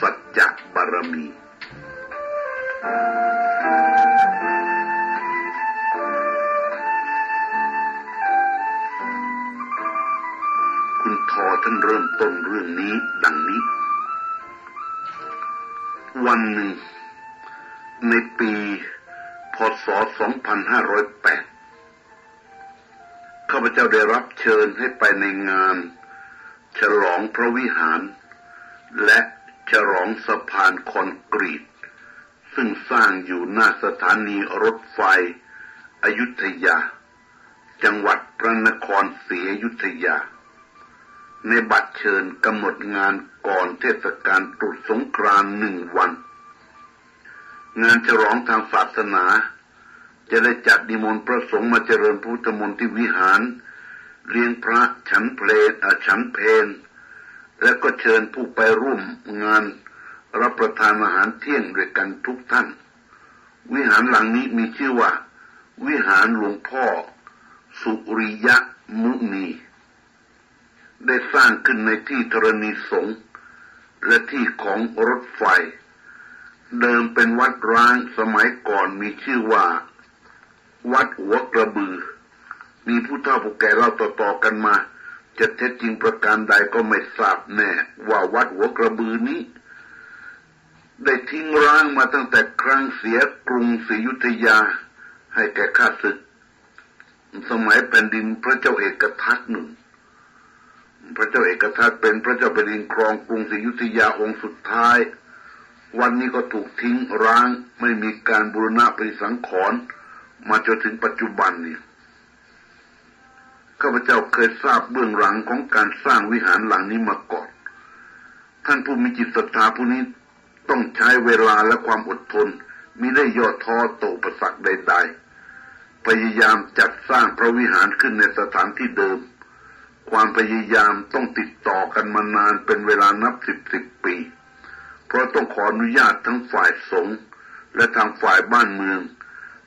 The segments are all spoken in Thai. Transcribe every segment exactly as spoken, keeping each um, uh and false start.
สัจจะบารมีคุณทอท่านเริ่มต้นเรื่องนี้ดังนี้วันหนึ่งในปีพ.ศ. สองพันห้าร้อยแปดข้าพเจ้าได้รับเชิญให้ไปในงานฉลองพระวิหารและฉลองสะพานคอนกรีตซึ่งสร้างอยู่หน้าสถานีรถไฟอยุธยาจังหวัดพระนครศรีอยุธยาในบัตรเชิญกำหนดงานก่อนเทศกาลตรุษสงกรานต์หนึ่งวันงานฉลองทางศาสนาจะได้จัดนิมนต์พระสงฆ์มาเจริญพุทธมนต์ที่วิหารเลี้ยงพระฉันเพลอาฉันเพลและก็เชิญผู้ไปร่วมงานรับประทานอาหารเที่ยงด้วยกันทุกท่านวิหารหลังนี้มีชื่อว่าวิหารหลวงพ่อสุริยมุนีได้สร้างขึ้นในที่ธรณีสงฆ์และที่ของรถไฟเดิมเป็นวัดร้างสมัยก่อนมีชื่อว่าวัดหัวกระบือมีผู้เฒ่าผู้แก่เล่าต่อๆกันมาจะเท็จจริงประการใดก็ไม่ทราบแน่ว่าวัดหัวกระบือนี้ได้ทิ้งร้างมาตั้งแต่ครั้งเสียกรุงศรีอยุธยาให้แก่ข้าศึกสมัยแผ่นดินพระเจ้าเอกทัศน์หนึ่งพระเจ้าเอกทัศน์เป็นพระเจ้าแผ่นดินครองกรุงศรีอยุธยาองค์สุดท้ายวันนี้ก็ถูกทิ้งร้างไม่มีการบูรณะปฏิสังขรณ์มาจนถึงปัจจุบันนี้ข้าพเจ้าเคยทราบเบื้องหลังของการสร้างวิหารหลังนี้มาก่อนท่านผู้มีจิตศรัทธาผู้นี้ต้องใช้เวลาและความอดทนมิได้ย่อท้อต่ออุปสรรคใดๆพยายามจัดสร้างพระวิหารขึ้นในสถานที่เดิมความพยายามต้องติดต่อกันมานานเป็นเวลานับสิบสิบปีเพราะต้องขออนุญาตทั้งฝ่ายสงฆ์และทางฝ่ายบ้านเมือง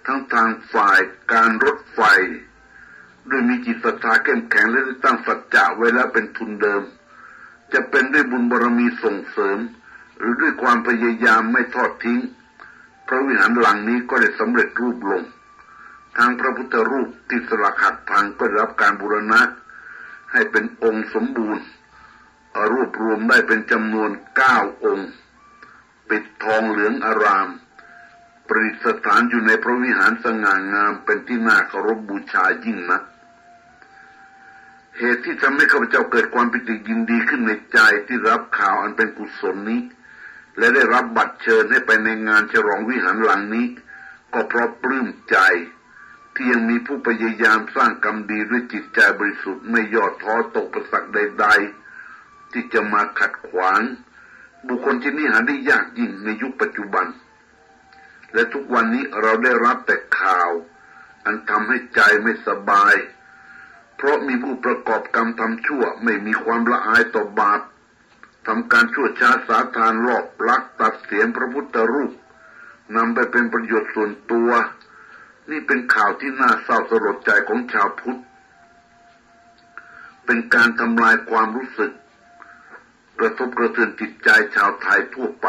ทั้งทางฝ่ายการรถไฟด้วยมีจิตศรัทธาเข้มแข็งและได้ตั้งสัจจะไว้แล้วเป็นทุนเดิมจะเป็นด้วยบุญบารมีส่งเสริมหรือด้วยความพยายามไม่ทอดทิ้งพระวิหารหลังนี้ก็ได้สำเร็จรูปลงทางพระพุทธรูปที่สลักหักพังก็ได้รับการบูรณะให้เป็นองค์สมบูรณ์รวบรวมได้เป็นจำนวนเก้าองค์ปิดทองเหลืองอารามประดิษฐานอยู่ในพระวิหารสง่างามเป็นที่น่าเคารพบูชายิ่งนักเหตุที่ทำให้ข้าพเจ้าเกิดความปิติยินดีขึ้นในใจที่รับข่าวอันเป็นกุศลนี้และได้รับบัตรเชิญให้ไปในงานฉลองวิหารหลังนี้ก็เพราะปลื้มใจที่ยังมีผู้พยายามสร้างกรรมดีด้วยจิตใจบริสุทธิ์ไม่ย่อท้อตกประสักใดๆที่จะมาขัดขวางบุคคลที่นี่หาได้ยากยิ่งในยุคปัจจุบันและทุกวันนี้เราได้รับแต่ข่าวอันทำให้ใจไม่สบายเพราะมีผู้ประกอบกรรมทำชั่วไม่มีความละอายต่อบาปทำการชั่วช้าสาทานลอบลักตัดเศียรพระพุทธรูปนำไปเป็นประโยชน์ส่วนตัวนี่เป็นข่าวที่น่าเศร้าสลดใจของชาวพุทธเป็นการทำลายความรู้สึกกระทบกระเทือนจิตใจชาวไทยทั่วไป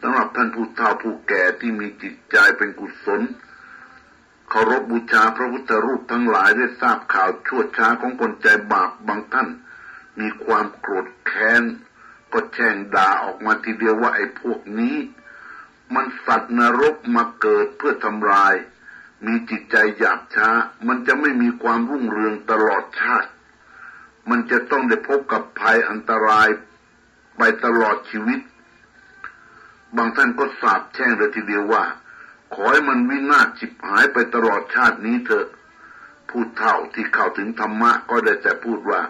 สำหรับท่านผู้เฒ่าผู้แก่ที่มีจิตใจเป็นกุศลเคารพบูชาพระพุทธรูปทั้งหลายได้ทราบข่าวชั่วช้าของคนใจบาปบางท่านมีความโกรธแค้นก็แช่งด่าออกมาทีเดียวว่าไอ้พวกนี้มันสัตว์นรกมาเกิดเพื่อทำลายมีจิตใจหยาบช้ามันจะไม่มีความรุ่งเรืองตลอดชาติมันจะต้องได้พบกับภัยอันตรายไปตลอดชีวิตบางท่านก็สาปแช่งเลยทีเดียวว่าขอให้มันวินาศฉิบหายไปตลอดชาตินี้เถอะผู้เฒ่าที่เข้าถึงธรรมะก็ได้แต่พูดว่า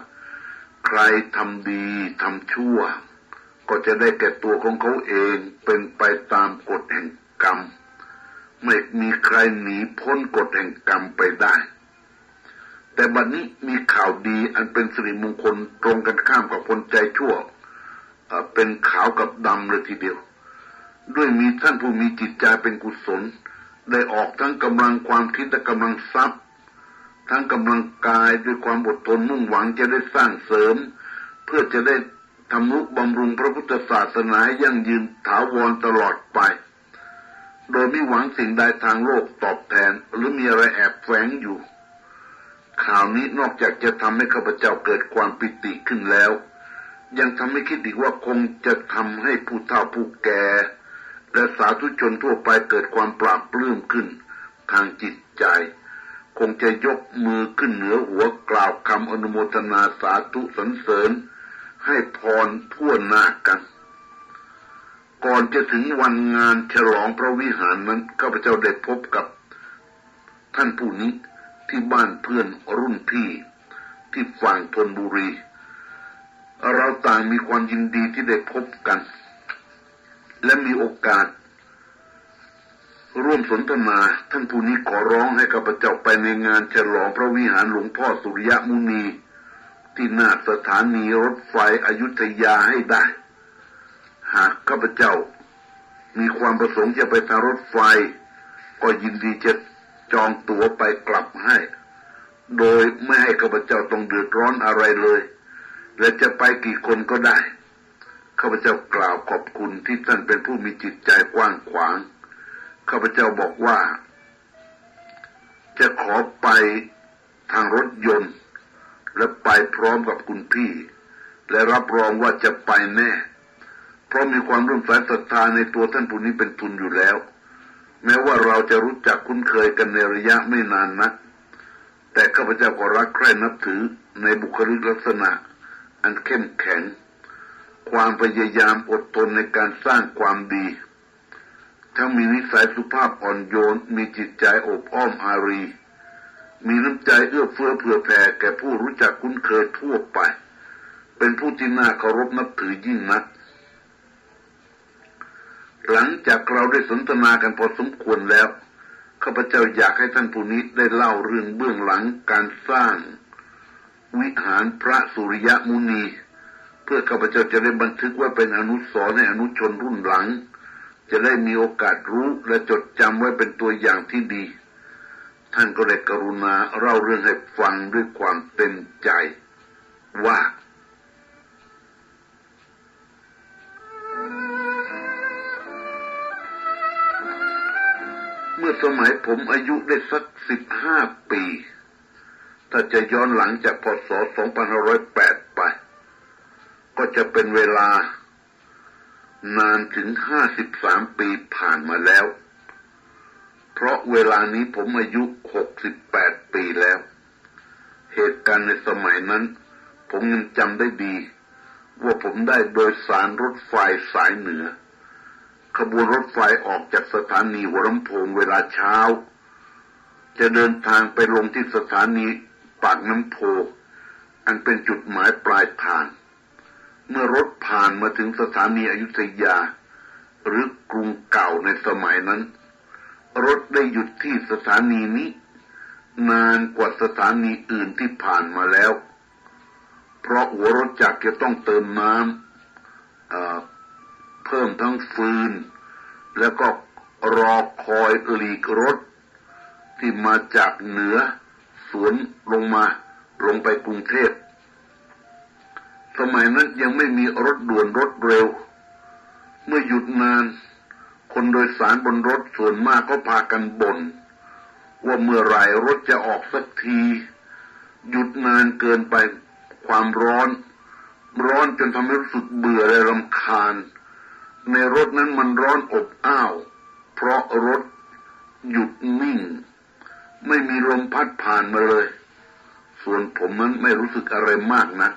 ใครทำดีทำชั่วก็จะได้แก่ตัวของเขาเองเป็นไปตามกฎแห่งกรรมไม่มีใครหนีพ้นกฎแห่งกรรมไปได้แต่บัดนี้มีข่าวดีอันเป็นสิริมงคลตรงกันข้ามกับคนใจชั่วเป็นขาวกับดำเลยทีเดียวด้วยมีท่านผู้มีจิตใจเป็นกุศลได้ออกทั้งกำลังความคิดและกำลังทรัพย์ทั้งกำลังกายด้วยความอดทนมุ่งหวังจะได้สร้างเสริมเพื่อจะได้ ทำนุบำรุงพระพุทธศาสนายั่งยืนถาวรตลอดไปโดยไม่หวังสิ่งใดทางโลกตอบแทนหรือมีอะไรแอบแฝงอยู่ข่าวนี้นอกจากจะทำให้ข้าพเจ้าเกิดความปิติขึ้นแล้วยังทำให้คิดอีกว่าคงจะทำให้ผู้เฒ่าผู้แก่และสาธุชนทั่วไปเกิดความปราบปลื้มขึ้นทางจิตใจคงจะยกมือขึ้นเหนือหัวกล่าวคำอนุโมทนาสาธุสรรเสริญให้พรทั่วหน้ากันก่อนจะถึงวันงานฉลองพระวิหารนั้นข้าพเจ้าได้พบกับท่านผู้นี้ที่บ้านเพื่อนรุ่นพี่ที่ฝั่งธนบุรีเราต่างมีความยินดีที่ได้พบกันและมีโอกาสร่วมสนทนาท่านผู้นี้ขอร้องให้ข้าพเจ้าไปในงานฉลองพระวิหารหลวงพ่อสุริยมุนีที่หน้าสถานีรถไฟอยุธยาให้ได้หากข้าพเจ้ามีความประสงค์จะไปทางรถไฟก็ยินดีจะจองตั๋วไปกลับให้โดยไม่ให้ข้าพเจ้าต้องเดือดร้อนอะไรเลยและจะไปกี่คนก็ได้ข้าพเจ้ากล่าวขอบคุณที่ท่านเป็นผู้มีจิตใจกว้างขวางข้าพเจ้าบอกว่าจะขอไปทางรถยนต์และไปพร้อมกับคุณพี่และรับรองว่าจะไปแน่เพราะมีความร่วมสายศรัทธาในตัวท่านผู้นี้เป็นทุนอยู่แล้วแม้ว่าเราจะรู้จักคุ้นเคยกันในระยะไม่นานนักแต่ข้าพเจ้าก็รักใคร่นับถือในบุคลิกลักษณะอันเข้มแข็งความพยายามอดทนในการสร้างความดีทั้งมีนิสัยสุภาพอ่อนโยนมีจิตใจอบอ้อมอารีมีน้ำใจเอื้อเฟื้อเผื่อแผ่แก่ผู้รู้จักคุ้นเคยทั่วไปเป็นผู้ที่น่าเคารพนับถือยิ่งนักหลังจากเราได้สนทนากันพอสมควรแล้วข้าพเจ้าอยากให้ท่านผู้นี้ได้เล่าเรื่องเบื้องหลังการสร้างวิหารพระสุริยมุนีเพื่อข้าพเจ้าจะได้บันทึกไว้เป็นอนุสรณ์ให้อนุชนรุ่นหลังจะได้มีโอกาสรู้และจดจำไว้เป็นตัวอย่างที่ดีท่านก็ได้กรุณาเล่าเรื่องให้ฟังด้วยความเต็มใจว่าเมื่อสมัยผมอายุได้สักสิบห้าปีถ้าจะย้อนหลังจากพ.ศ. สองพันห้าร้อยแปดไปก็จะเป็นเวลานานถึงห้าสิบสามปีผ่านมาแล้วเพราะเวลานี้ผมอายุหกสิบแปดปีแล้วเหตุการณ์ในสมัยนั้นผมยังจำได้ดีว่าผมได้โดยสารรถไฟสายเหนือขบวนรถไฟออกจากสถานีหัวลำโพงเวลาเช้าจะเดินทางไปลงที่สถานีปากน้ำโพอันเป็นจุดหมายปลายทางเมื่อรถผ่านมาถึงสถานีอยุธยาหรือกรุงเก่าในสมัยนั้นรถได้หยุดที่สถานีนี้นานกว่าสถานีอื่นที่ผ่านมาแล้วเพราะหัวรถจักรจะต้องเติมน้ำ เอ่อ เพิ่มทั้งฟืนแล้วก็รอคอยหลีกรถที่มาจากเหนือสวนลงมาลงไปกรุงเทพสมัยนั้นยังไม่มีรถด่วนรถเร็วเมื่อหยุดนานคนโดยสารบนรถส่วนมากก็พากันบ่นว่าเมื่อไหร่รถจะออกสักทีหยุดนานเกินไปความร้อนร้อนจนทำให้รู้สึกเบื่อและรำคาญในรถนั้นมันร้อนอบอ้าวเพราะรถหยุดนิ่งไม่มีลมพัดผ่านมาเลยส่วนผมนั้นไม่รู้สึกอะไรมากนะ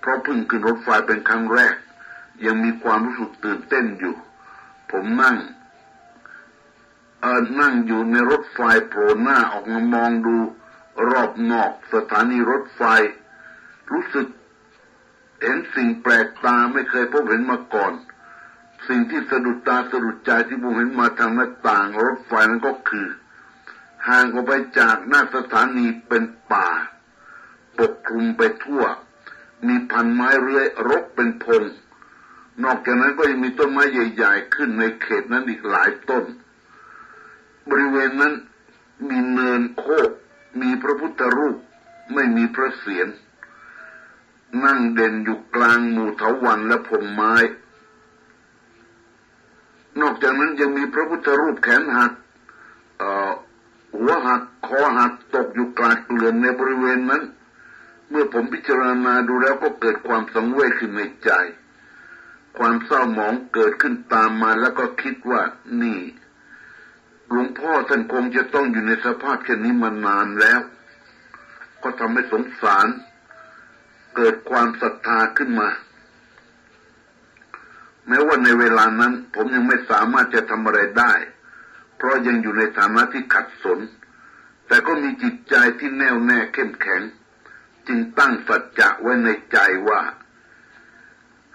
เพราะเพิ่งขึ้นรถไฟเป็นครั้งแรกยังมีความรู้สึกตื่นเต้นอยู่ผมนั่งเอ่อนั่งอยู่ในรถไฟโผล่หน้าออกมามองดูรอบนอกสถานีรถไฟรู้สึกเห็นสิ่งแปลกตาไม่เคยพบเห็นมาก่อนสิ่งที่สะดุดตาสะดุดใจที่ผมเห็นมาทางหน้าต่างรถไฟนั้นก็คือห่างออกไปจากหน้าสถานีเป็นป่าปกคลุมไปทั่วมีพันไม้เรื่อยรกเป็นพงนอกจากนั้นก็ยังมีต้นไม้ใหญ่ๆขึ้นในเขตนั้นอีกหลายต้นบริเวณนั้นมีเนินโคกมีพระพุทธรูปไม่มีพระเศียร นั่งเด่นอยู่กลางหมู่เถาวัลย์และพงไม้นอกจากนั้นยังมีพระพุทธรูปแขนหักหัวหักคอหักตกอยู่กลางเกลื่อนในบริเวณนั้นเมื่อผมพิจารณาดูแล้วก็เกิดความสังเวชขึ้นในใจความเศร้าหมองเกิดขึ้นตามมาแล้วก็คิดว่านี่หลวงพ่อท่านคงจะต้องอยู่ในสภาพเช่นนี้มานานแล้วก็ทำให้สงสารเกิดความศรัทธาขึ้นมาแม้ว่าในเวลานั้นผมยังไม่สามารถจะทำอะไรได้เพราะยังอยู่ในฐานะที่ขัดสนแต่ก็มีจิตใจที่แน่วแน่เข้มแข็งจึงตั้งสัจจะไว้ในใจว่า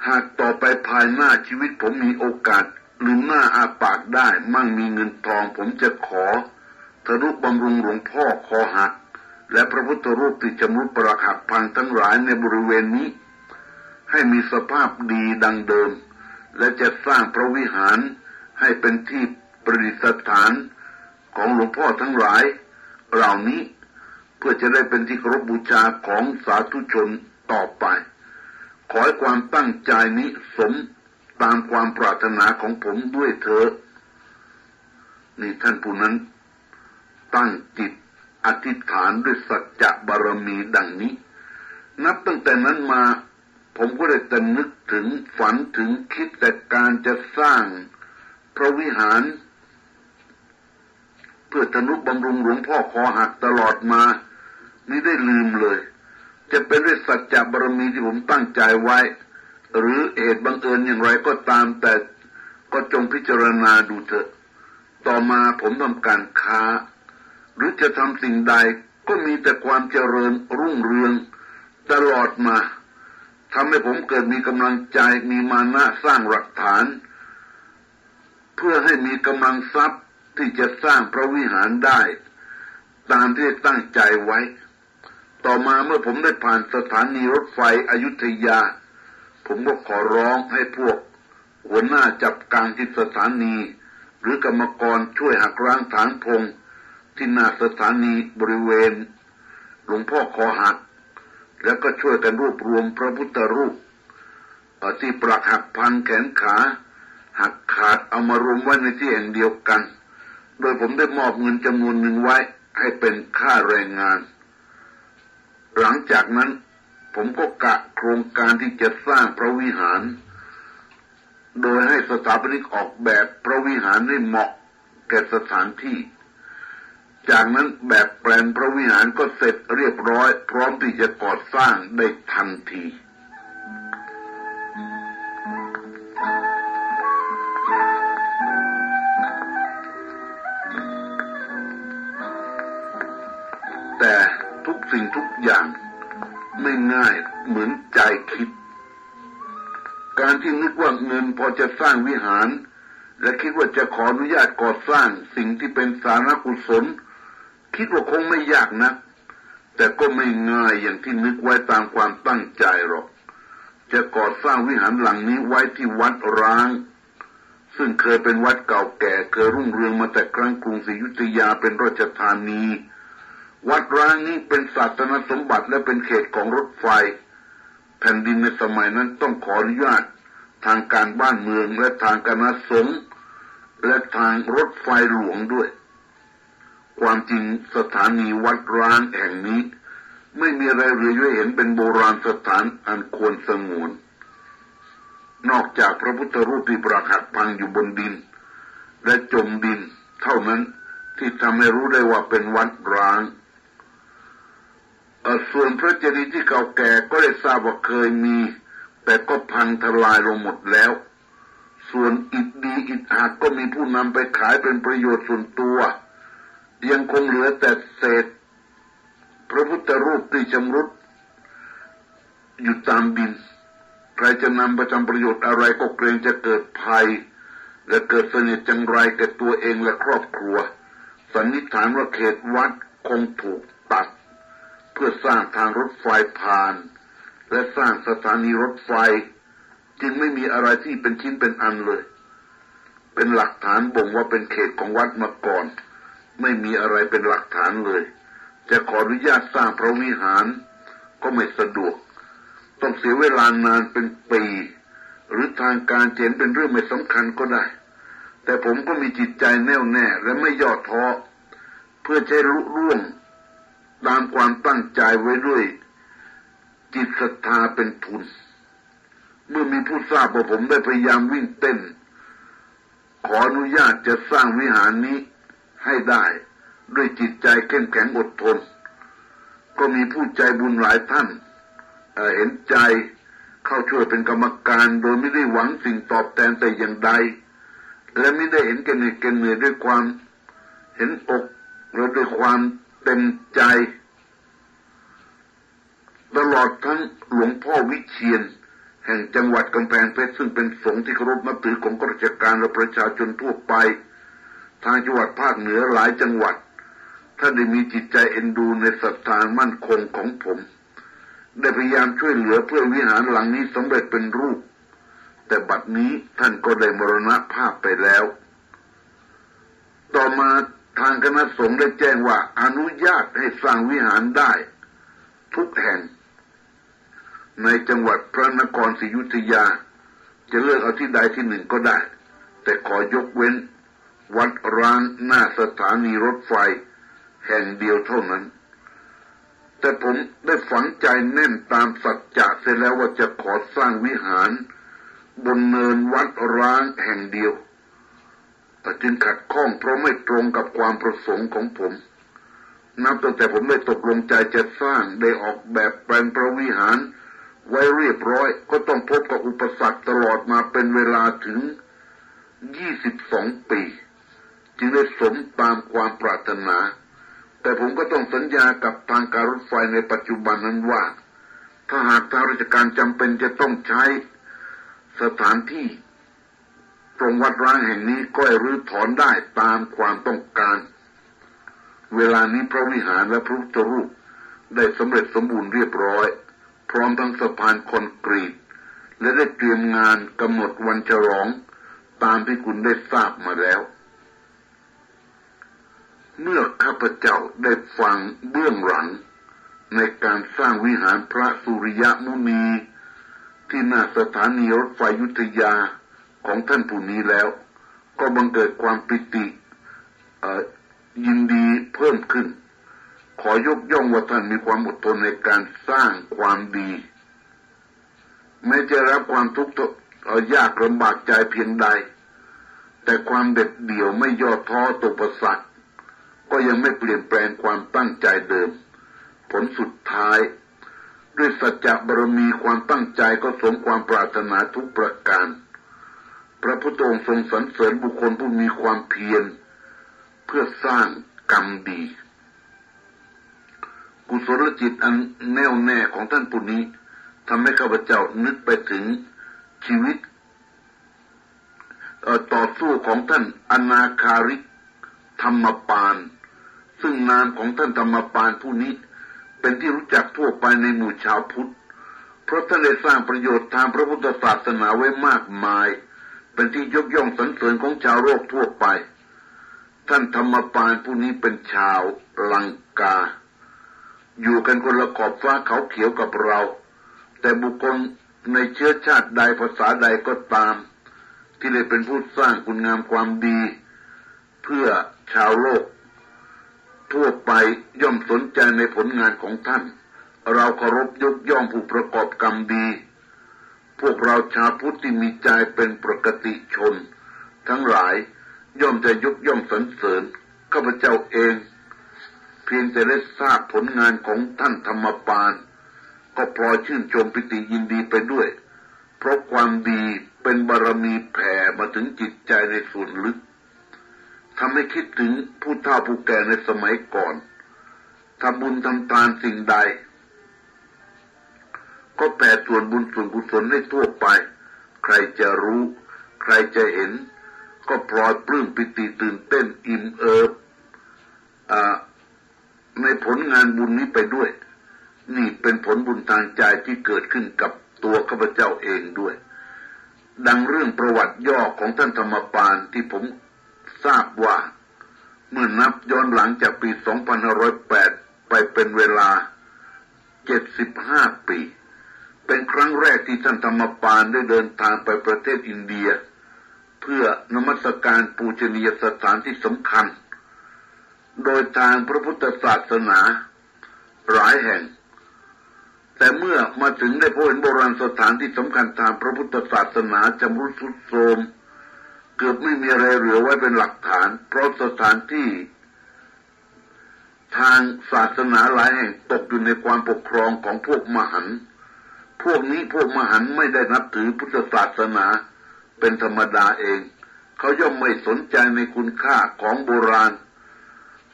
หากต่อไปภายหน้าชีวิตผมมีโอกาสลืมหน้าอาปากได้มั่งมีเงินทองผมจะขอทะลุบำรุงหลวงพ่อคอหักและพระพุทธรูปที่จำรุดปรักหักพังทั้งหลายในบริเวณนี้ให้มีสภาพดีดังเดิมและจะสร้างพระวิหารให้เป็นที่ประดิษฐานของหลวงพ่อทั้งหลายเหล่านี้เพื่อจะได้เป็นที่เคารพบูชาของสาธุชนต่อไปขอให้ความตั้งใจนี้สมตามความปรารถนาของผมด้วยเถิดนี่ท่านผู้นั้นตั้งจิตอธิษฐานด้วยสัจจะบารมีดังนี้นับตั้งแต่นั้นมาผมก็ได้แต่นึกถึงฝันถึงคิดแต่การจะสร้างพระวิหารเพื่อทนุบำรุงหลวงพ่อคอหักตลอดมาไม่ได้ลืมเลยจะเป็นด้วยสัจจะบารมีที่ผมตั้งใจไว้หรือเหตุบังเอิญอย่างไรก็ตามแต่ก็จงพิจารณาดูเถอะต่อมาผมทำการค้าหรือจะทำสิ่งใดก็มีแต่ความเจริญรุ่งเรืองตลอดมาทำให้ผมเกิดมีกำลังใจมีมานะสร้างหลักฐานเพื่อให้มีกำลังทรัพย์ที่จะสร้างพระวิหารได้ตามที่ตั้งใจไว้ต่อมาเมื่อผมได้ผ่านสถานีรถไฟอยุธยาผมก็ขอร้องให้พวกหัวหน้าจับกลางที่สถานีหรือกรรมกรช่วยหักร้างฐานพงที่หน้าสถานีบริเวณหลวงพ่อคอหักแล้วก็ช่วยกันรวบรวมพระพุทธรูปที่ปรักหักพังแขนขาหักขาดเอามารวมไว้ในที่แห่งเดียวกันโดยผมได้มอบเงินจำนวนหนึ่งไว้ให้เป็นค่าแรงงานหลังจากนั้นผมก็กะโครงการที่จะสร้างพระวิหารโดยให้สถาปนิกออกแบบพระวิหารให้เหมาะแก่สถานที่จากนั้นแบบแปลนพระวิหารก็เสร็จเรียบร้อยพร้อมที่จะก่อสร้างได้ทันทีแต่ทุกสิ่งทุกอย่างไม่ง่ายเหมือนใจคิดการที่นึกว่าเงินพอจะสร้างวิหารและคิดว่าจะขออนุญาตก่อสร้างสิ่งที่เป็นสาธารณกุศลคิดว่าคงไม่ยากนะแต่ก็ไม่ง่ายอย่างที่นึกไว้ตามความตั้งใจหรอกจะก่อสร้างวิหารหลังนี้ไว้ที่วัดร้างซึ่งเคยเป็นวัดเก่าแก่เคยรุ่งเรืองมาแต่ครั้งกรุงศรีอยุธยาเป็นราชธานีวัดร้างนี้เป็นศาสนสมบัติและเป็นเขตของรถไฟแผ่นดินในสมัยนั้นต้องขออนุญาตทางการบ้านเมืองและทางคณะสงฆ์และทางรถไฟหลวงด้วยความจริงสถานีวัดร้างแห่งนี้ไม่มีอะไรเหลือให้เห็นเป็นโบราณสถานอันควรสงวนนอกจากพระพุทธรูปที่ปรักหักพังอยู่บนดินและจมดินเท่านั้นที่ทำให้รู้ได้ว่าเป็นวัดร้างส่วนพระเจดีย์ที่เก่าแก่ก็ได้ทราบว่าเคยมีแต่ก็พังทลายลงหมดแล้วส่วนอิฐดีอิฐหักก็มีผู้นำไปขายเป็นประโยชน์ส่วนตัวยังคงเหลือแต่เศษพระพุทธรูปที่ชำรุดอยู่ตามดินใครจะนำไปทำประโยชน์อะไรก็เกรงจะเกิดภัยและเกิดเสน่ห์จังไรแก่ตัวเองและครอบครัวสันนิษฐานว่าเขตวัดคงถูกตัดเพื่อสร้างทางรถไฟผ่านและสร้างสถานีรถไฟจึงไม่มีอะไรที่เป็นชิ้นเป็นอันเลยเป็นหลักฐานบ่งว่าเป็นเขตของวัดมาก่อนไม่มีอะไรเป็นหลักฐานเลยจะขออนุญาตสร้างพระวิหารก็ไม่สะดวก ต้องเสียเวลานานเป็นปีหรือทางการเห็นเป็นเรื่องไม่สำคัญก็ได้แต่ผมก็มีจิตใจแน่วแน่และไม่ย่อท้อเพื่อจะรุ่งเรืองตามความตั้งใจไว้ด้วยจิตศรัทธาเป็นทุนเมื่อมีผู้ทราบว่าผมได้พยายามวิ่งเต้นขออนุญาตจะสร้างวิหารนี้ให้ได้ด้วยจิตใจเข้มแข็งอดทนก็มีผู้ใจบุญหลายท่าน เ, เห็นใจเข้าช่วยเป็นกรรมการโดยไม่ได้หวังสิ่งตอบแทนแต่อย่างใดและไม่ได้เห็นแก่เหนื่อยแก่เหนื่อยด้วยความเห็นอกหรือด้วยความเต็มใจตลอดทั้งหลวงพ่อวิเชียรแห่งจังหวัดกำแพงเพชรซึ่งเป็นสงฆ์ที่เคารพนับถือของข้าราชการและประชาชนทั่วไปทางจังหวัดภาคเหนือหลายจังหวัดท่านได้มีจิตใจเอ็นดูในศรัทธามั่นคงของผมได้พยายามช่วยเหลือเพื่อวิหารหลังนี้สำเร็จเป็นรูปแต่บัดนี้ท่านก็ได้มรณภาพไปแล้วต่อมาทางคณะสงฆ์ได้แจ้งว่าอนุญาตให้สร้างวิหารได้ทุกแห่งในจังหวัดพระนครศรีอยุธยาจะเลือกเอาที่ใดที่หนึ่งก็ได้แต่ขอยกเว้นวัดร้างหน้าสถานีรถไฟแห่งเดียวเท่านั้นแต่ผมได้ฝังใจแน่นตามสัจจะเสร็จแล้วว่าจะขอสร้างวิหารบนเนินวัดร้างแห่งเดียวแต่จึงขัดข้องเพราะไม่ตรงกับความประสงค์ของผมนับตั้งแต่ผมได้ตกลงใจจะสร้างได้ออกแบบแปลนพระวิหารไว้เรียบร้อยก็ต้องพบกับอุปสรรคตลอดมาเป็นเวลาถึงยี่สิบสองปีจึงได้สมตามความปรารถนาแต่ผมก็ต้องสัญญากับทางการรถไฟในปัจจุบันนั้นว่าถ้าหากทางราชการจำเป็นจะต้องใช้สถานที่ตรงวัดร้างแห่งนี้ก็ให้รื้อถอนได้ตามความต้องการเวลานี้พระวิหารและพระพุทธรูปได้สำเร็จสมบูรณ์เรียบร้อยพร้อมทั้งสะพานคอนกรีตและได้เตรียมงานกำหนดวันฉลองตามที่คุณได้ทราบมาแล้วเมื่อข้าพเจ้าได้ฟังเบื้องหลังในการสร้างวิหารพระสุริยมุนีที่หน้าสถานีรถไฟอยุธยาของท่านผู้นี้แล้วก็บังเกิดความปิติยินดีเพิ่มขึ้นขอยกย่องว่าท่านมีความอดทนในการสร้างความดีแม้จะรับความทุกข์ยากลำบากใจเพียงใดแต่ความเด็ดเดี่ยวไม่ย่อท้อต่ออุปสรรคก็ยังไม่เปลี่ยนแปลงความตั้งใจเดิมผลสุดท้ายด้วยสัจจะบารมีความตั้งใจก็สมความปรารถนาทุกประการพระพุทธองค์ทรงสรรเสริญบุคคลผู้มีความเพียรเพื่อสร้างกรรมดีกุศลจิตอันแน่วแน่ของท่านผู้นี้ทำให้ข้าพเจ้านึกไปถึงชีวิตต่อสู้ของท่านอนาคาริกธรรมปานซึ่งนามของท่านธรรมปานผู้นี้เป็นที่รู้จักทั่วไปในหมู่ชาวพุทธเพราะท่านได้สร้างประโยชน์ทางพระพุทธศาสนาไว้มากมายเป็นที่ยกย่องสรรเสริญของชาวโลกทั่วไปท่านธรรมปานผู้นี้เป็นชาวลังกาอยู่กันคนละขอบฟ้าเขาเขียวกับเราแต่บุคคลในเชื้อชาติใดภาษาใดก็ตามที่ได้เป็นผู้สร้างคุณงามความดีเพื่อชาวโลกทั่วไปย่อมสนใจในผลงานของท่านเราเคารพยกย่องผู้ประกอบกรรมดีพวกเราชาวพุทธที่มีใจเป็นปกติชนทั้งหลายย่อมจะยกย่องสรรเสริญข้าพเจ้าเองเพียงแต่ได้ทราบผลงานของท่านธรรมปานก็พลอยชื่นชมปิติยินดีไปด้วยเพราะความดีเป็นบารมีแผ่มาถึงจิตใจในส่วนลึกทำให้คิดถึงผู้เฒ่าผู้แก่ในสมัยก่อนทำบุญทำทานสิ่งใดก็แผ่ส่วนบุญส่วนกุศลให้ทั่วไปใครจะรู้ใครจะเห็นก็พลอยปลื้มปิติตื่นเต้นอิ่มเอิบอ่าในผลงานบุญนี้ไปด้วยนี่เป็นผลบุญทางใจที่เกิดขึ้นกับตัวข้าพเจ้าเองด้วยดังเรื่องประวัติย่อของท่านธรรมปานที่ผมทราบว่าเมื่อนับย้อนหลังจากปีสองพันห้าร้อยแปดไปเป็นเวลาเจ็ดสิบห้าปี เป็นครั้งแรกที่ท่านธรรมปานได้เดินทางไปประเทศอินเดียเพื่อนมัสการปูชนียสถานที่สำคัญโดยทางพระพุทธศาสนาหลายแห่งแต่เมื่อมาถึงได้พบเห็นโบราณสถานที่สำคัญทางพระพุทธศาสนาจำรุดทรุดโทรมเกือบไม่มีอะไรเหลือไว้เป็นหลักฐานเพราะสถานที่ทางศาสนาหลายแห่งตกอยู่ในความปกครองของพวกมหันต์พวกนี้พวกมหันต์ไม่ได้นับถือพุทธศาสนาเป็นธรรมดาเองเขาย่อมไม่สนใจในคุณค่าของโบราณ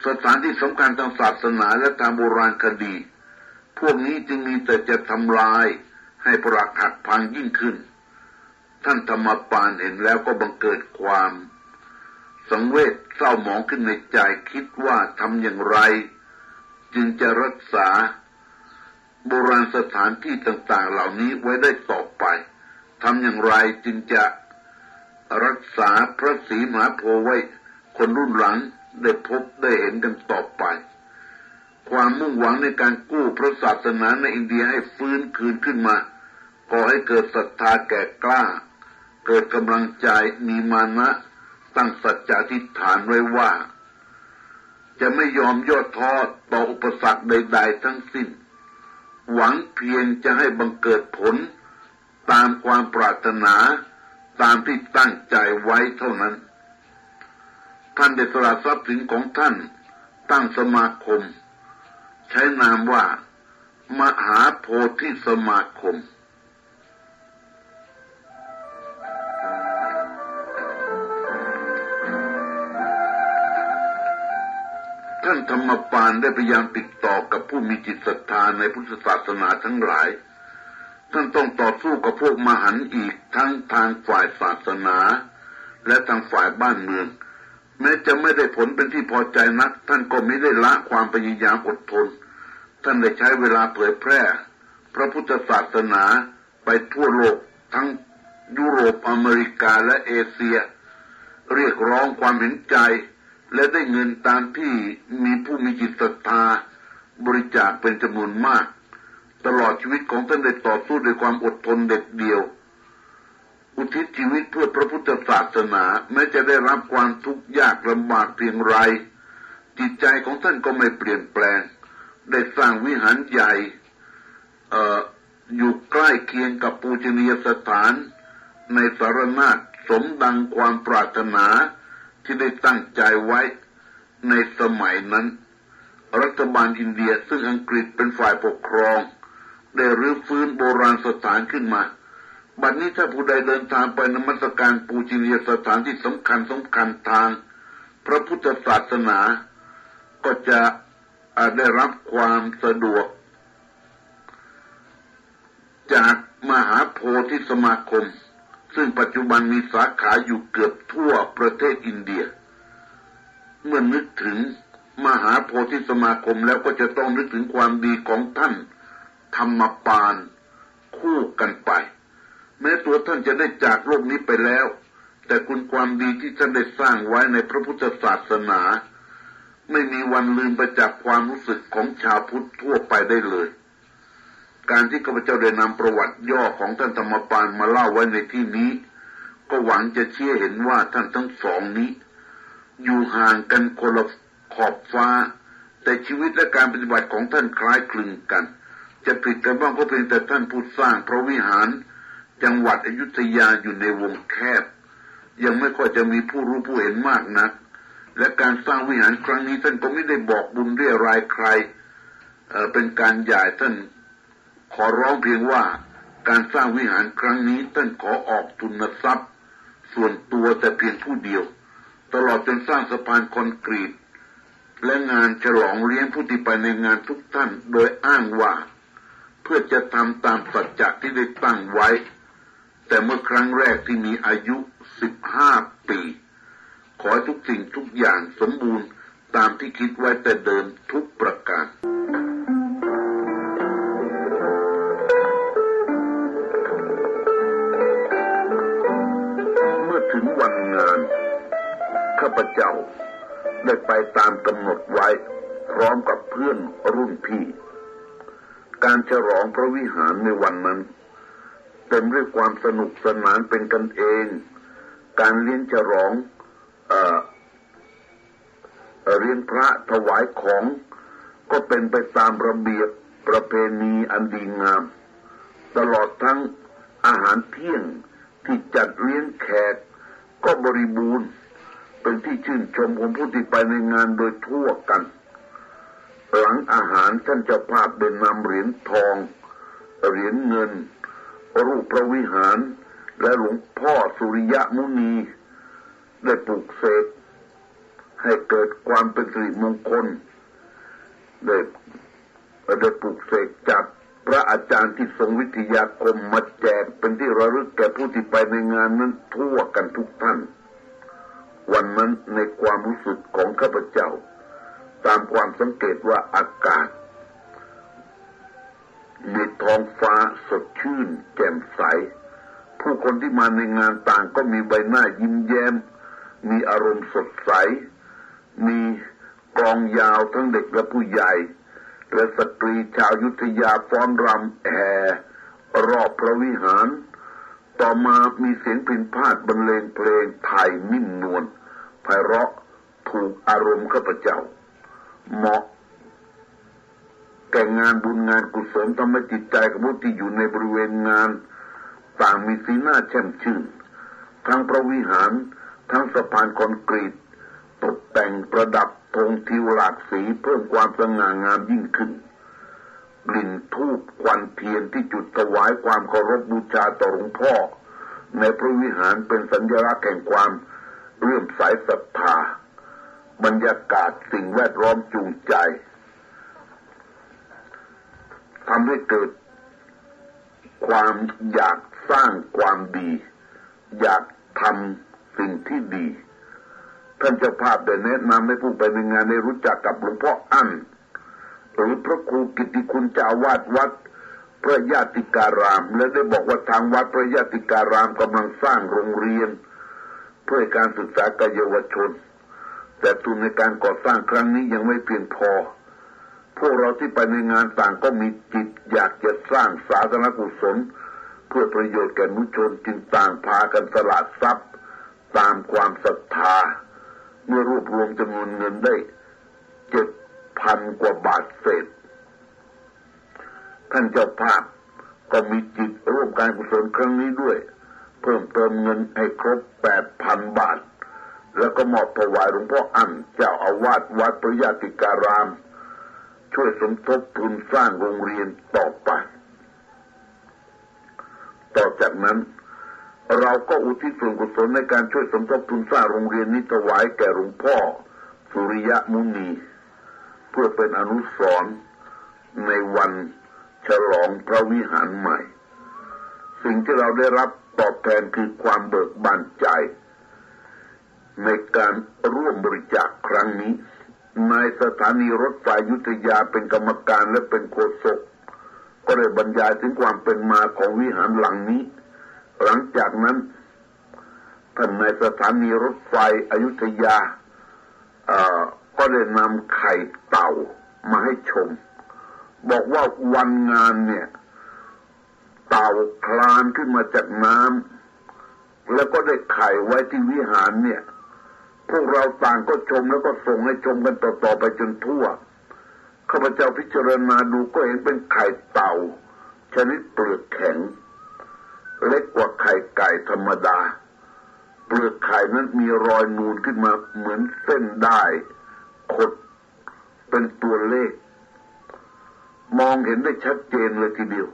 สถานที่สำคัญทางศาสนาและทางโบราณคดีพวกนี้จึงมีแต่จะทำลายให้ปรักหักพังยิ่งขึ้นท่านธรรมปานเห็นแล้วก็บังเกิดความสังเวชเศร้าหมองขึ้นในใจคิดว่าทำอย่างไรจึงจะรักษาโบราณสถานที่ต่างๆเหล่านี้ไว้ได้ต่อไปทำอย่างไรจึงจะรักษาพระศรีมหาโพธิ์ไว้คนรุ่นหลังได้พบได้เห็นกันต่อไปความมุ่งหวังในการกู้พระศาสนาในอินเดียให้ฟื้นคืนขึ้นมาก่อให้เกิดศรัทธาแก่กล้าเกิดกำลังใจมีมานะตั้งสัจจะอธิษฐานไว้ว่าจะไม่ยอมย่อท้อต่ออุปสรรคใดๆทั้งสิ้นหวังเพียงจะให้บังเกิดผลตามความปรารถนาตามที่ตั้งใจไว้เท่านั้นท่านได้สละทรัพย์สินของท่านตั้งสมาคมใช้นามว่ามหาโพธิสมาคมท่านธรรมปานได้พยายามติดต่อกับผู้มีจิตศรัทธาในพุทธศาสนาทั้งหลายท่านต้องต่อสู้กับพวกมหันต์อีกทั้งทางฝ่ายศาสนาและทางฝ่ายบ้านเมืองแม้จะไม่ได้ผลเป็นที่พอใจนักท่านก็ไม่ได้ละความพยายามอดทนท่านได้ใช้เวลาเผยแพร่พระพุทธศาสนาไปทั่วโลกทั้งยุโรปอเมริกาและเอเชียเรียกร้องความเห็นใจและได้เงินตามที่มีผู้มีจิตศรัทธาบริจาคเป็นจำนวนมากตลอดชีวิตของท่านได้ต่อสู้ด้วยความอดทนเด็ดเดี่ยวอุทิศชีวิตเพื่อพระพุทธศาสนาแม้จะได้รับความทุกข์ยากลำบากเพียงไรจิตใจของท่านก็ไม่เปลี่ยนแปลงได้สร้างวิหารใหญ่เอ่ออยู่ใกล้เคียงกับปูชนียสถานในสารนาฏสมดังความปรารถนาที่ได้ตั้งใจไว้ในสมัยนั้นรัฐบาลอินเดียซึ่งอังกฤษเป็นฝ่ายปกครองได้รื้อฟื้นโบราณสถานขึ้นมาบัดนี้ถ้าผู้ใดเดินทางไปนมัสการปูชนียสถานที่สำคัญสำคัญทางพระพุทธศาสนาก็จะได้รับความสะดวกจากมหาโพธิสมาคมซึ่งปัจจุบันมีสาขาอยู่เกือบทั่วประเทศอินเดียเมื่อนึกถึงมหาโพธิสมาคมแล้วก็จะต้องนึกถึงความดีของท่านธรรมปานคู่กันไปแม้ตัวท่านจะได้จากโลกนี้ไปแล้วแต่คุณความดีที่ท่านได้สร้างไว้ในพระพุทธศาสนาไม่มีวันลืมไปจากความรู้สึกของชาวพุทธทั่วไปได้เลยการที่ข้าพเจ้าได้นำประวัติย่อของท่านธรรมปานมาเล่าไว้ในที่นี้ก็หวังจะชี้เห็นว่าท่านทั้งสองนี้อยู่ห่างกันคนละขอบฟ้าแต่ชีวิตและการปฏิบัติของท่านคล้ายคลึงกันจะผิดกันบ้างก็เพียงแต่ท่านผู้สร้างพระวิหารจังหวัดอยุธยาอยู่ในวงแคบยังไม่ค่อยจะมีผู้รู้ผู้เห็นมากนักและการสร้างวิหารครั้งนี้ท่านก็ไม่ได้บอกบุญเรียรายใคร เอ่อ เป็นการใหญ่ท่านขอร้องเพียงว่าการสร้างวิหารครั้งนี้ท่านขอออกทุนทรัพย์ส่วนตัวแต่เพียงผู้เดียวตลอดจนสร้างสะพานคอนกรีตและงานฉลองเลี้ยงผู้ที่ไปในงานทุกท่านโดยอ้างว่าเพื่อจะทำตามสัจจะที่ได้ตั้งไว้แต่เมื่อครั้งแรกที่มีอายุสิบห้าปีขอทุกสิ่งทุกอย่างสมบูรณ์ตามที่คิดไว้แต่เดิมทุกประการเมื่อถึงวันงานข้าพเจ้าได้ไปตามกำหนดไว้พร้อมกับเพื่อนรุ่นพี่การฉลองพระวิหารในวันนั้น เต็มด้วยความสนุกสนานเป็นกันเองการเลี้ยงฉลองเอ่อเลี้ยงพระถวายของก็เป็นไปตามระเบียบประเพณีอันดีงามตลอดทั้งอาหารเที่ยงที่จัดเลี้ยงแขกก็บริบูรณ์เป็นที่ชื่นชมของผู้ที่ไปในงานโดยทั่วกันหลังอาหารท่านเจ้าภาพได้นำเหรียญทองเหรียญเงินรูปพระวิหารและหลวงพ่อสุริยมุนีได้ปลุกเสกให้เกิดความเป็นสิริมงคลได้ได้ปลุกเสกจากพระอาจารย์ที่ทรงวิทยาคมมาแจกเป็นที่ระลึกแก่ผู้ที่ไปในงานนั้นทั่วกันทุกท่านวันนั้นในความรู้สึกของข้าพเจ้าตามความสังเกตว่าอากาศมีท้องฟ้าสดชื่นแจ่มใสผู้คนที่มาในงานต่างก็มีใบหน้ายิ้มแย้มมีอารมณ์สดใสมีกลองยาวทั้งเด็กและผู้ใหญ่และสตรีชาวอยุธยาฟ้อนรำแห่รอบพระวิหารต่อมามีเสียงพิณพาทย์บรรเลงเพลงไทยนิ่มนวลไพเราะถูกอารมณ์ข้าพเจ้าเหมาะแก่งานบุญงานกุศลทำให้จิตใจของผู้ที่อยู่ในบริเวณงานต่างมีสีหน้าแช่มชื่นทั้งพระวิหารทั้งสะพานคอนกรีตตกแต่งประดับธงทิวหลากสีเพิ่มความสง่างามยิ่งขึ้นกลิ่นธูปควันเทียนที่จุดถวายความเคารพบูชาต่อหลวงพ่อในพระวิหารเป็นสัญลักษณ์แห่งความเลื่อมใสศรัทธาบรรยากาศสิ่งแวดล้อมจูงใจทำให้เกิดความอยากสร้างความดีอยากทำสิ่งที่ดีท่านเจ้าภาพได้แนะนำให้ผู้ไปในงานได้รู้จักกับหลวงพ่ออั้นหรือพระครูกิตติคุณเจ้าวาดวัดพระญาติการามและได้บอกว่าทางวัดพระญาติการามกำลังสร้างโรงเรียนเพื่อการศึกษาแก่เยาวชนแต่ทุนในการก่อสร้างครั้งนี้ยังไม่เพียงพอพวกเราที่ไปในงานต่างก็มีจิตอยากจะสร้างสาธารณกุศลเพื่อประโยชน์แก่มุชนจึงต่างพากันสละทรัพย์ตามความศรัทธาเมื่อรวบรวมจำนวนเงินได้เจ็ดพันกว่าบาทเศษท่านเจ้าภาพก็มีจิตร่วมการกุศลครั้งนี้ด้วยเพิ่มเติมเงินให้ครบแปดพันบาทแล้วก็มอบถวายหลวงพ่ออั้นเจ้าอาวาสวัดพระญาติการามช่วยสมทบทุนสร้างโรงเรียนต่อไปต่อจากนั้นเราก็อุทิศส่วนกุศลในการช่วยสมทบทุนสร้างโรงเรียนนี้ถวายแก่หลวงพ่อสุริยมุนีเพื่อเป็นอนุสรณ์ในวันฉลองพระวิหารใหม่สิ่งที่เราได้รับตอบแทนคือความเบิกบานใจในการร่วมบริจาคครั้งนี้นายสถานีรถไฟอยุธยาเป็นกรรมการและเป็นโฆษกก็ได้บรรยายถึงความเป็นมาของวิหารหลังนี้หลังจากนั้นท่านนายสถานีรถไฟอยุธยาก็ได้นำไข่เต่ามาให้ชมบอกว่าวันงานเนี่ยเต่าคลานขึ้นมาจากน้ำแล้วก็ได้ไข่ไว้ที่วิหารเนี่ยพวกเราต่างก็ชมแล้วก็ส่งให้ชมกันต่อๆไปจนทั่วข้าพเจ้าพิจารณาดูก็เห็นเป็นไข่เต่าชนิดเปลือกแข็งเล็กกว่าไข่ไก่ธรรมดาเปลือกไข่นั้นมีรอยนูนขึ้นมาเหมือนเส้นด้ายขดเป็นตัวเลขมองเห็นได้ชัดเจนเลยทีเดียว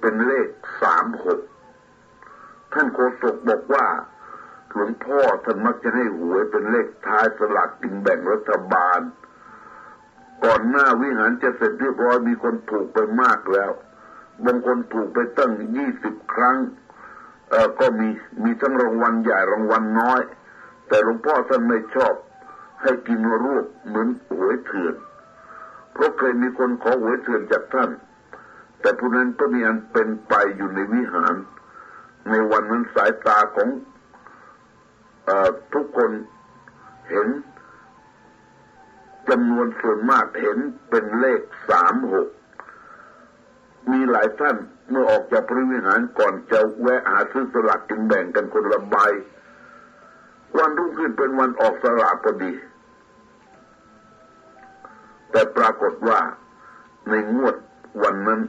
เป็นเลขสามหกท่านโฆษกบอกว่าหลวงพ่อท่านมักจะให้หวยเป็นเลขท้ายสลากกินแบ่งรัฐบาลก่อนหน้าวิหารจะเสร็จเรียบร้อยมีคนถูกไปมากแล้วบางคนถูกไปตั้งยี่สิบครั้งเอ่อก็มีมีทั้งรางวัลใหญ่รางวัลน้อยแต่หลวงพ่อท่านไม่ชอบให้กินรูปเหมือนหวยเถื่อนเพราะเคยมีคนขอหวยเถื่อนจากท่านแต่ผู้นั้นก็มีอันเป็นไปอยู่ในวิหารในวันนั้นสายตาของทุกคนเห็นจำนวนส่วนมากเห็นเป็นเลขสามหก มีหลายท่านเมื่อออกจากพระวิหารก่อนจะแวะหาซื้อสลากกินแบ่งกันคนละใบวันรุ่งขึ้นเป็นวันออกสลากพอดีแต่ปรากฏว่าในงวดวันนั้น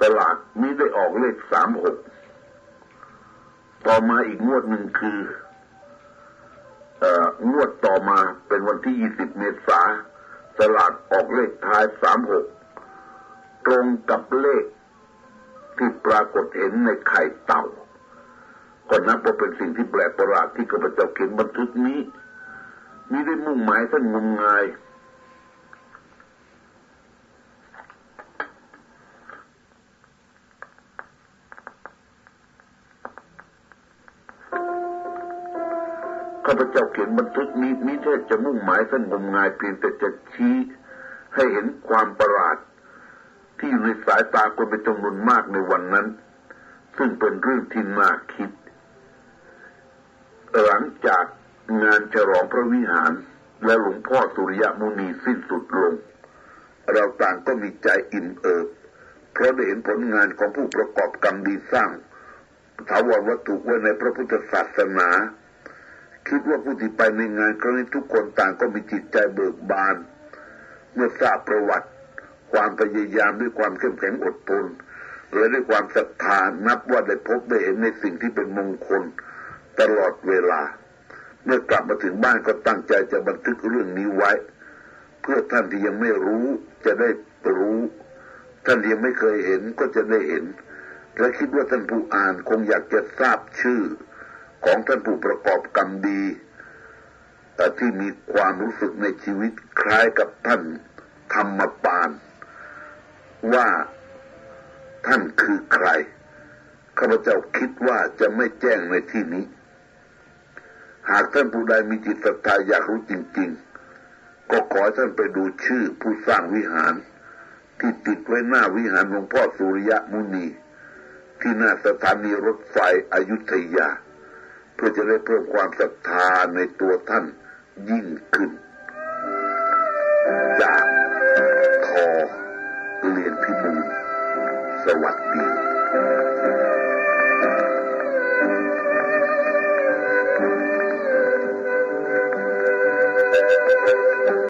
สลากนี้ได้ออกเลขสามหกต่อมาอีกงวดหนึ่งคือเอ่องวดต่อมาเป็นวันที่ยี่สิบเมษาสลากออกเลขท้ายสามหกตรงกับเลขที่ปรากฏเห็นในไข่เต่าก็นับว่าเป็นสิ่งที่แปลกประหลาดที่ข้าพเจ้าเขียนบันทึกนี้มิได้มุ่งหมายท่านงมงายข้าพเจ้าเขียนบันทึกนี้มิได้จะมุ่งหมายท่านงมงายเพียงแต่จะชี้ให้เห็นความประหลาดที่อยู่ในสายตาคนเป็นจำนวนมากในวันนั้นซึ่งเป็นเรื่องที่น่าคิดหลังจากงานฉลองพระวิหารและหลวงพ่อสุริยมุนีสิ้นสุดลงเราต่างก็มีใจอิ่มเอิบเพราะได้เห็นผลงานของผู้ประกอบกรรมดีสร้างถาวรวัตถุไว้ในพระพุทธศาสนาคิดว่าผู้ที่ไปในงานครั้งนี้ทุกคนต่างก็มีจิตใจเบิกบานเมื่อทราบประวัติความพยายามด้วยความเข้มแข็งอดทนและด้วยความศรัทธานับว่าได้พบได้เห็นในสิ่งที่เป็นมงคลตลอดเวลาเมื่อกลับมาถึงบ้านก็ตั้งใจจะบันทึกเรื่องนี้ไว้เพื่อท่านที่ยังไม่รู้จะได้รู้ท่านที่ยังไม่เคยเห็นก็จะได้เห็นและคิดว่าท่านผู้อ่านคงอยากจะทราบชื่อของท่านผู้ประกอบกรรมดีแต่ที่มีความรู้สึกในชีวิตคล้ายกับท่านธรรมปานว่าท่านคือใครข้าพเจ้าคิดว่าจะไม่แจ้งในที่นี้หากท่านผู้ใดมีจิตศรัทธาอยากรู้จริงๆก็ขอท่านไปดูชื่อผู้สร้างวิหารที่ติดไว้หน้าวิหารหลวงพ่อสุริยมุนีที่หน้าสถานีรถไฟอยุธยาเพื่อจะได้เพิ่มความศรัทธาในตัวท่านยิ่งขึ้นจากทอเรียนพิบูลสวัสดี